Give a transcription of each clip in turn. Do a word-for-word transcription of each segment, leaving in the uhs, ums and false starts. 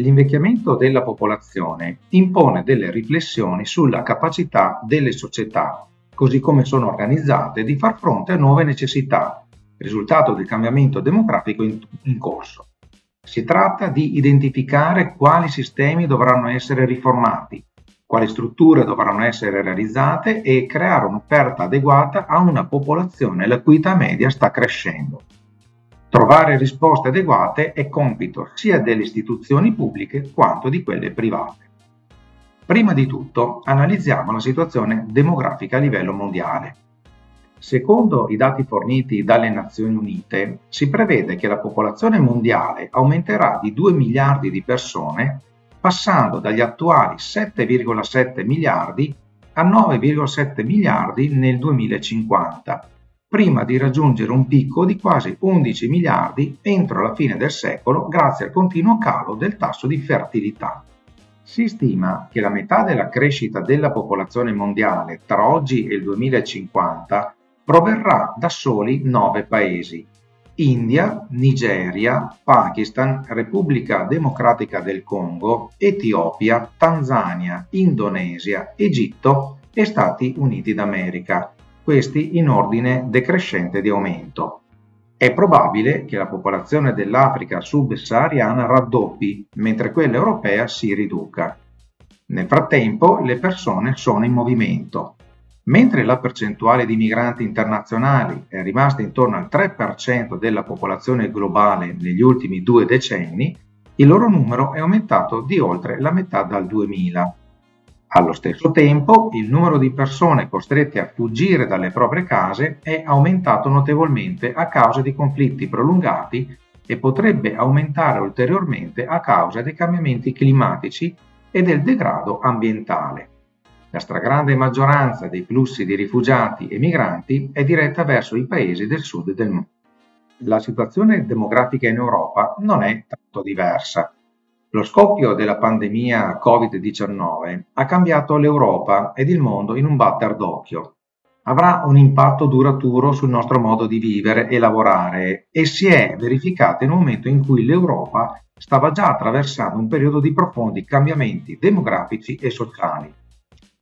L'invecchiamento della popolazione impone delle riflessioni sulla capacità delle società, così come sono organizzate, di far fronte a nuove necessità, risultato del cambiamento demografico in, in corso. Si tratta di identificare quali sistemi dovranno essere riformati, quali strutture dovranno essere realizzate e creare un'offerta adeguata a una popolazione la cui età media sta crescendo. Trovare risposte adeguate è compito sia delle istituzioni pubbliche quanto di quelle private. Prima di tutto analizziamo la situazione demografica a livello mondiale. Secondo i dati forniti dalle Nazioni Unite, si prevede che la popolazione mondiale aumenterà di due miliardi di persone, passando dagli attuali sette virgola sette miliardi a nove virgola sette miliardi nel duemilacinquanta, prima di raggiungere un picco di quasi undici miliardi entro la fine del secolo grazie al continuo calo del tasso di fertilità. Si stima che la metà della crescita della popolazione mondiale tra oggi e il duemilacinquanta proverrà da soli nove paesi: India, Nigeria, Pakistan, Repubblica Democratica del Congo, Etiopia, Tanzania, Indonesia, Egitto e Stati Uniti d'America, questi in ordine decrescente di aumento. È probabile che la popolazione dell'Africa subsahariana raddoppi, mentre quella europea si riduca. Nel frattempo le persone sono in movimento. Mentre la percentuale di migranti internazionali è rimasta intorno al tre per cento della popolazione globale negli ultimi due decenni, il loro numero è aumentato di oltre la metà dal duemila. Allo stesso tempo, il numero di persone costrette a fuggire dalle proprie case è aumentato notevolmente a causa di conflitti prolungati e potrebbe aumentare ulteriormente a causa dei cambiamenti climatici e del degrado ambientale. La stragrande maggioranza dei flussi di rifugiati e migranti è diretta verso i paesi del sud del mondo. La situazione demografica in Europa non è tanto diversa. Lo scoppio della pandemia Covid diciannove ha cambiato l'Europa ed il mondo in un batter d'occhio. Avrà un impatto duraturo sul nostro modo di vivere e lavorare e si è verificata in un momento in cui l'Europa stava già attraversando un periodo di profondi cambiamenti demografici e sociali.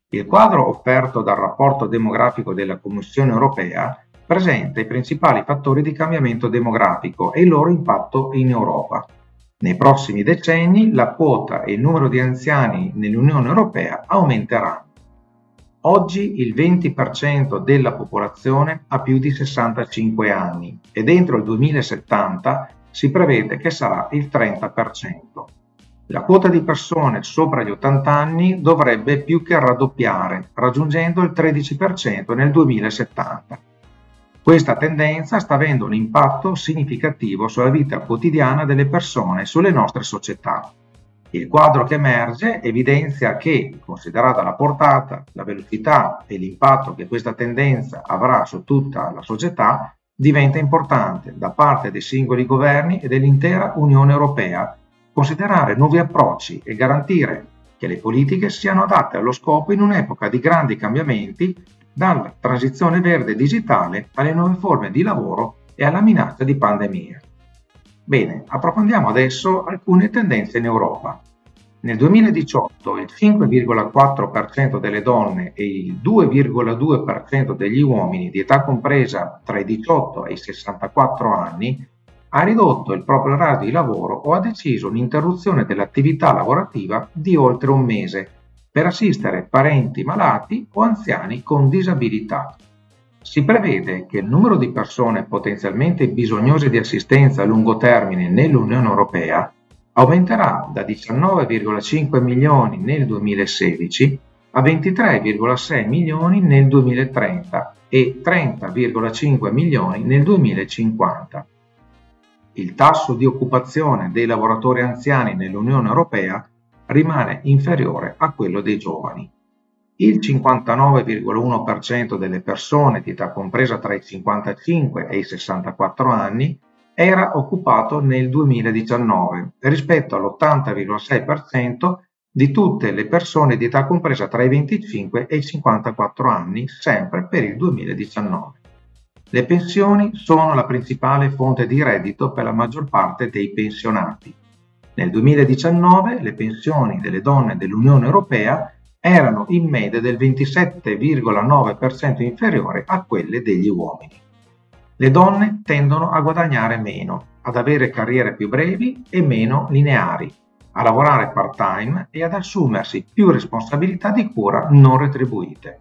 Il quadro offerto dal rapporto demografico della Commissione europea presenta i principali fattori di cambiamento demografico e il loro impatto in Europa. Nei prossimi decenni la quota e il numero di anziani nell'Unione Europea aumenteranno. Oggi il venti per cento della popolazione ha più di sessantacinque anni e entro il duemilasettanta si prevede che sarà il trenta per cento. La quota di persone sopra gli ottanta anni dovrebbe più che raddoppiare, raggiungendo il tredici per cento nel duemilasettanta. Questa tendenza sta avendo un impatto significativo sulla vita quotidiana delle persone e sulle nostre società. Il quadro che emerge evidenzia che, considerata la portata, la velocità e l'impatto che questa tendenza avrà su tutta la società, diventa importante da parte dei singoli governi e dell'intera Unione Europea considerare nuovi approcci e garantire che le politiche siano adatte allo scopo in un'epoca di grandi cambiamenti, dalla transizione verde digitale alle nuove forme di lavoro e alla minaccia di pandemia. Bene, approfondiamo adesso alcune tendenze in Europa. Nel duemiladiciotto il cinque virgola quattro per cento delle donne e il due virgola due per cento degli uomini di età compresa tra i diciotto e i sessantaquattro anni ha ridotto il proprio orario di lavoro o ha deciso un'interruzione dell'attività lavorativa di oltre un mese per assistere parenti malati o anziani con disabilità. Si prevede che il numero di persone potenzialmente bisognose di assistenza a lungo termine nell'Unione Europea aumenterà da diciannove virgola cinque milioni nel duemilasedici a ventitré virgola sei milioni nel duemilatrenta e trenta virgola cinque milioni nel duemilacinquanta. Il tasso di occupazione dei lavoratori anziani nell'Unione Europea rimane inferiore a quello dei giovani. Il cinquantanove virgola uno per cento delle persone di età compresa tra i cinquantacinque e i sessantaquattro anni era occupato nel duemiladiciannove rispetto all'ottanta virgola sei per cento di tutte le persone di età compresa tra i venticinque e i cinquantaquattro anni sempre per il duemiladiciannove. Le pensioni sono la principale fonte di reddito per la maggior parte dei pensionati. Nel duemiladiciannove le pensioni delle donne dell'Unione Europea erano in media del ventisette virgola nove per cento inferiore a quelle degli uomini. Le donne tendono a guadagnare meno, ad avere carriere più brevi e meno lineari, a lavorare part-time e ad assumersi più responsabilità di cura non retribuite.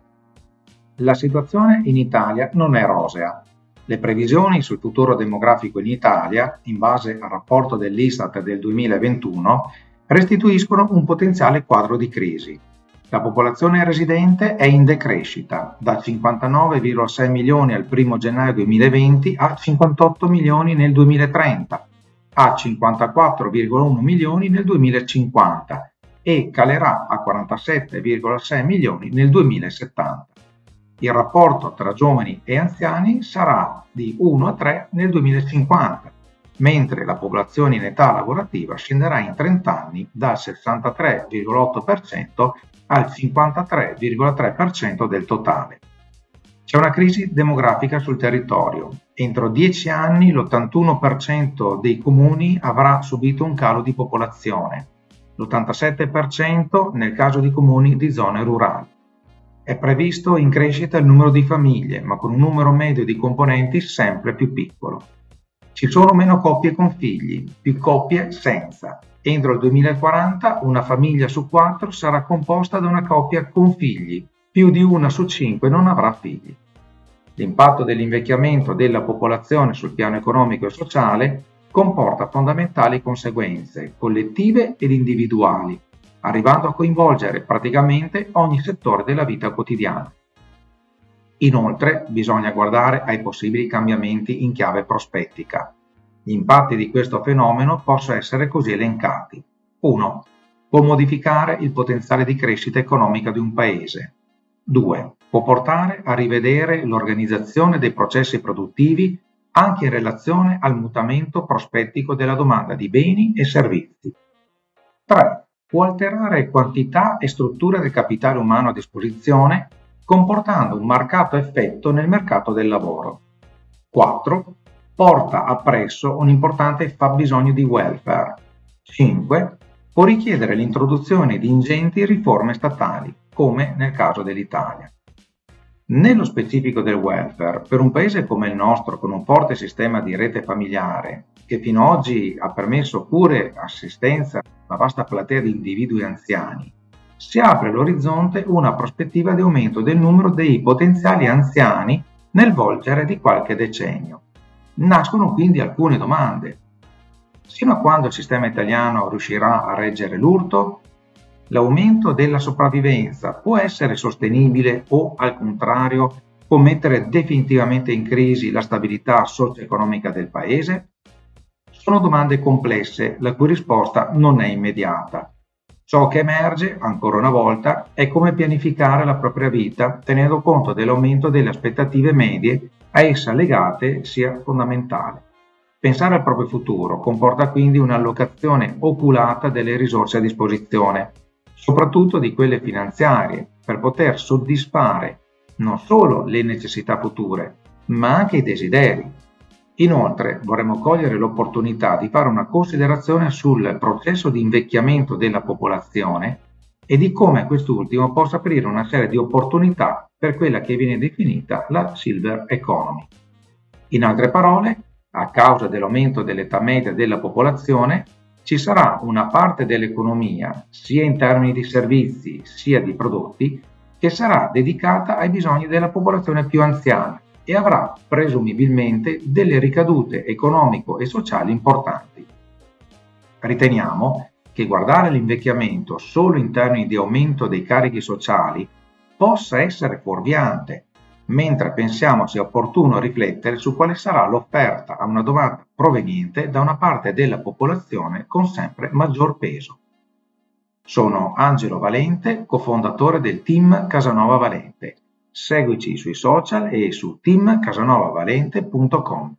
La situazione in Italia non è rosea. Le previsioni sul futuro demografico in Italia, in base al rapporto dell'Istat del duemilaventuno, restituiscono un potenziale quadro di crisi. La popolazione residente è in decrescita, da cinquantanove virgola sei milioni al primo gennaio duemilaventi a cinquantotto milioni nel duemilatrenta, a cinquantaquattro virgola uno milioni nel duemilacinquanta e calerà a quarantasette virgola sei milioni nel duemilasettanta. Il rapporto tra giovani e anziani sarà di uno a tre nel duemilacinquanta, mentre la popolazione in età lavorativa scenderà in trenta anni dal sessantatré virgola otto per cento al cinquantatré virgola tre per cento del totale. C'è una crisi demografica sul territorio. Entro dieci anni l'ottantuno per cento dei comuni avrà subito un calo di popolazione, l'ottantasette per cento nel caso di comuni di zone rurali. È previsto in crescita il numero di famiglie, ma con un numero medio di componenti sempre più piccolo. Ci sono meno coppie con figli, più coppie senza. Entro il duemilaquaranta una famiglia su quattro sarà composta da una coppia con figli, più di una su cinque non avrà figli. L'impatto dell'invecchiamento della popolazione sul piano economico e sociale comporta fondamentali conseguenze collettive ed individuali, arrivando a coinvolgere praticamente ogni settore della vita quotidiana. Inoltre, bisogna guardare ai possibili cambiamenti in chiave prospettica. Gli impatti di questo fenomeno possono essere così elencati. uno. Può modificare il potenziale di crescita economica di un paese. due. Può portare a rivedere l'organizzazione dei processi produttivi anche in relazione al mutamento prospettico della domanda di beni e servizi. tre. Può alterare quantità e struttura del capitale umano a disposizione, comportando un marcato effetto nel mercato del lavoro. quattro. Porta appresso un importante fabbisogno di welfare. cinque. Può richiedere l'introduzione di ingenti riforme statali, come nel caso dell'Italia. Nello specifico del welfare, per un paese come il nostro, con un forte sistema di rete familiare, che fino ad oggi ha permesso cure e assistenza una vasta platea di individui anziani, si apre l'orizzonte una prospettiva di aumento del numero dei potenziali anziani nel volgere di qualche decennio. Nascono quindi alcune domande. Sino a quando il sistema italiano riuscirà a reggere l'urto? L'aumento della sopravvivenza può essere sostenibile o, al contrario, può mettere definitivamente in crisi la stabilità socio-economica del paese? Sono domande complesse, la cui risposta non è immediata. Ciò che emerge, ancora una volta, è come pianificare la propria vita tenendo conto dell'aumento delle aspettative medie a essa legate sia fondamentale. Pensare al proprio futuro comporta quindi un'allocazione oculata delle risorse a disposizione, soprattutto di quelle finanziarie, per poter soddisfare non solo le necessità future, ma anche i desideri. Inoltre, vorremmo cogliere l'opportunità di fare una considerazione sul processo di invecchiamento della popolazione e di come quest'ultimo possa aprire una serie di opportunità per quella che viene definita la Silver Economy. In altre parole, a causa dell'aumento dell'età media della popolazione, ci sarà una parte dell'economia, sia in termini di servizi sia di prodotti, che sarà dedicata ai bisogni della popolazione più anziana, e avrà presumibilmente delle ricadute economico e sociali importanti. Riteniamo che guardare l'invecchiamento solo in termini di aumento dei carichi sociali possa essere fuorviante, mentre pensiamo sia opportuno riflettere su quale sarà l'offerta a una domanda proveniente da una parte della popolazione con sempre maggior peso. Sono Angelo Valente, cofondatore del team Casanova Valente. Seguici sui social e su team casanova valente punto com.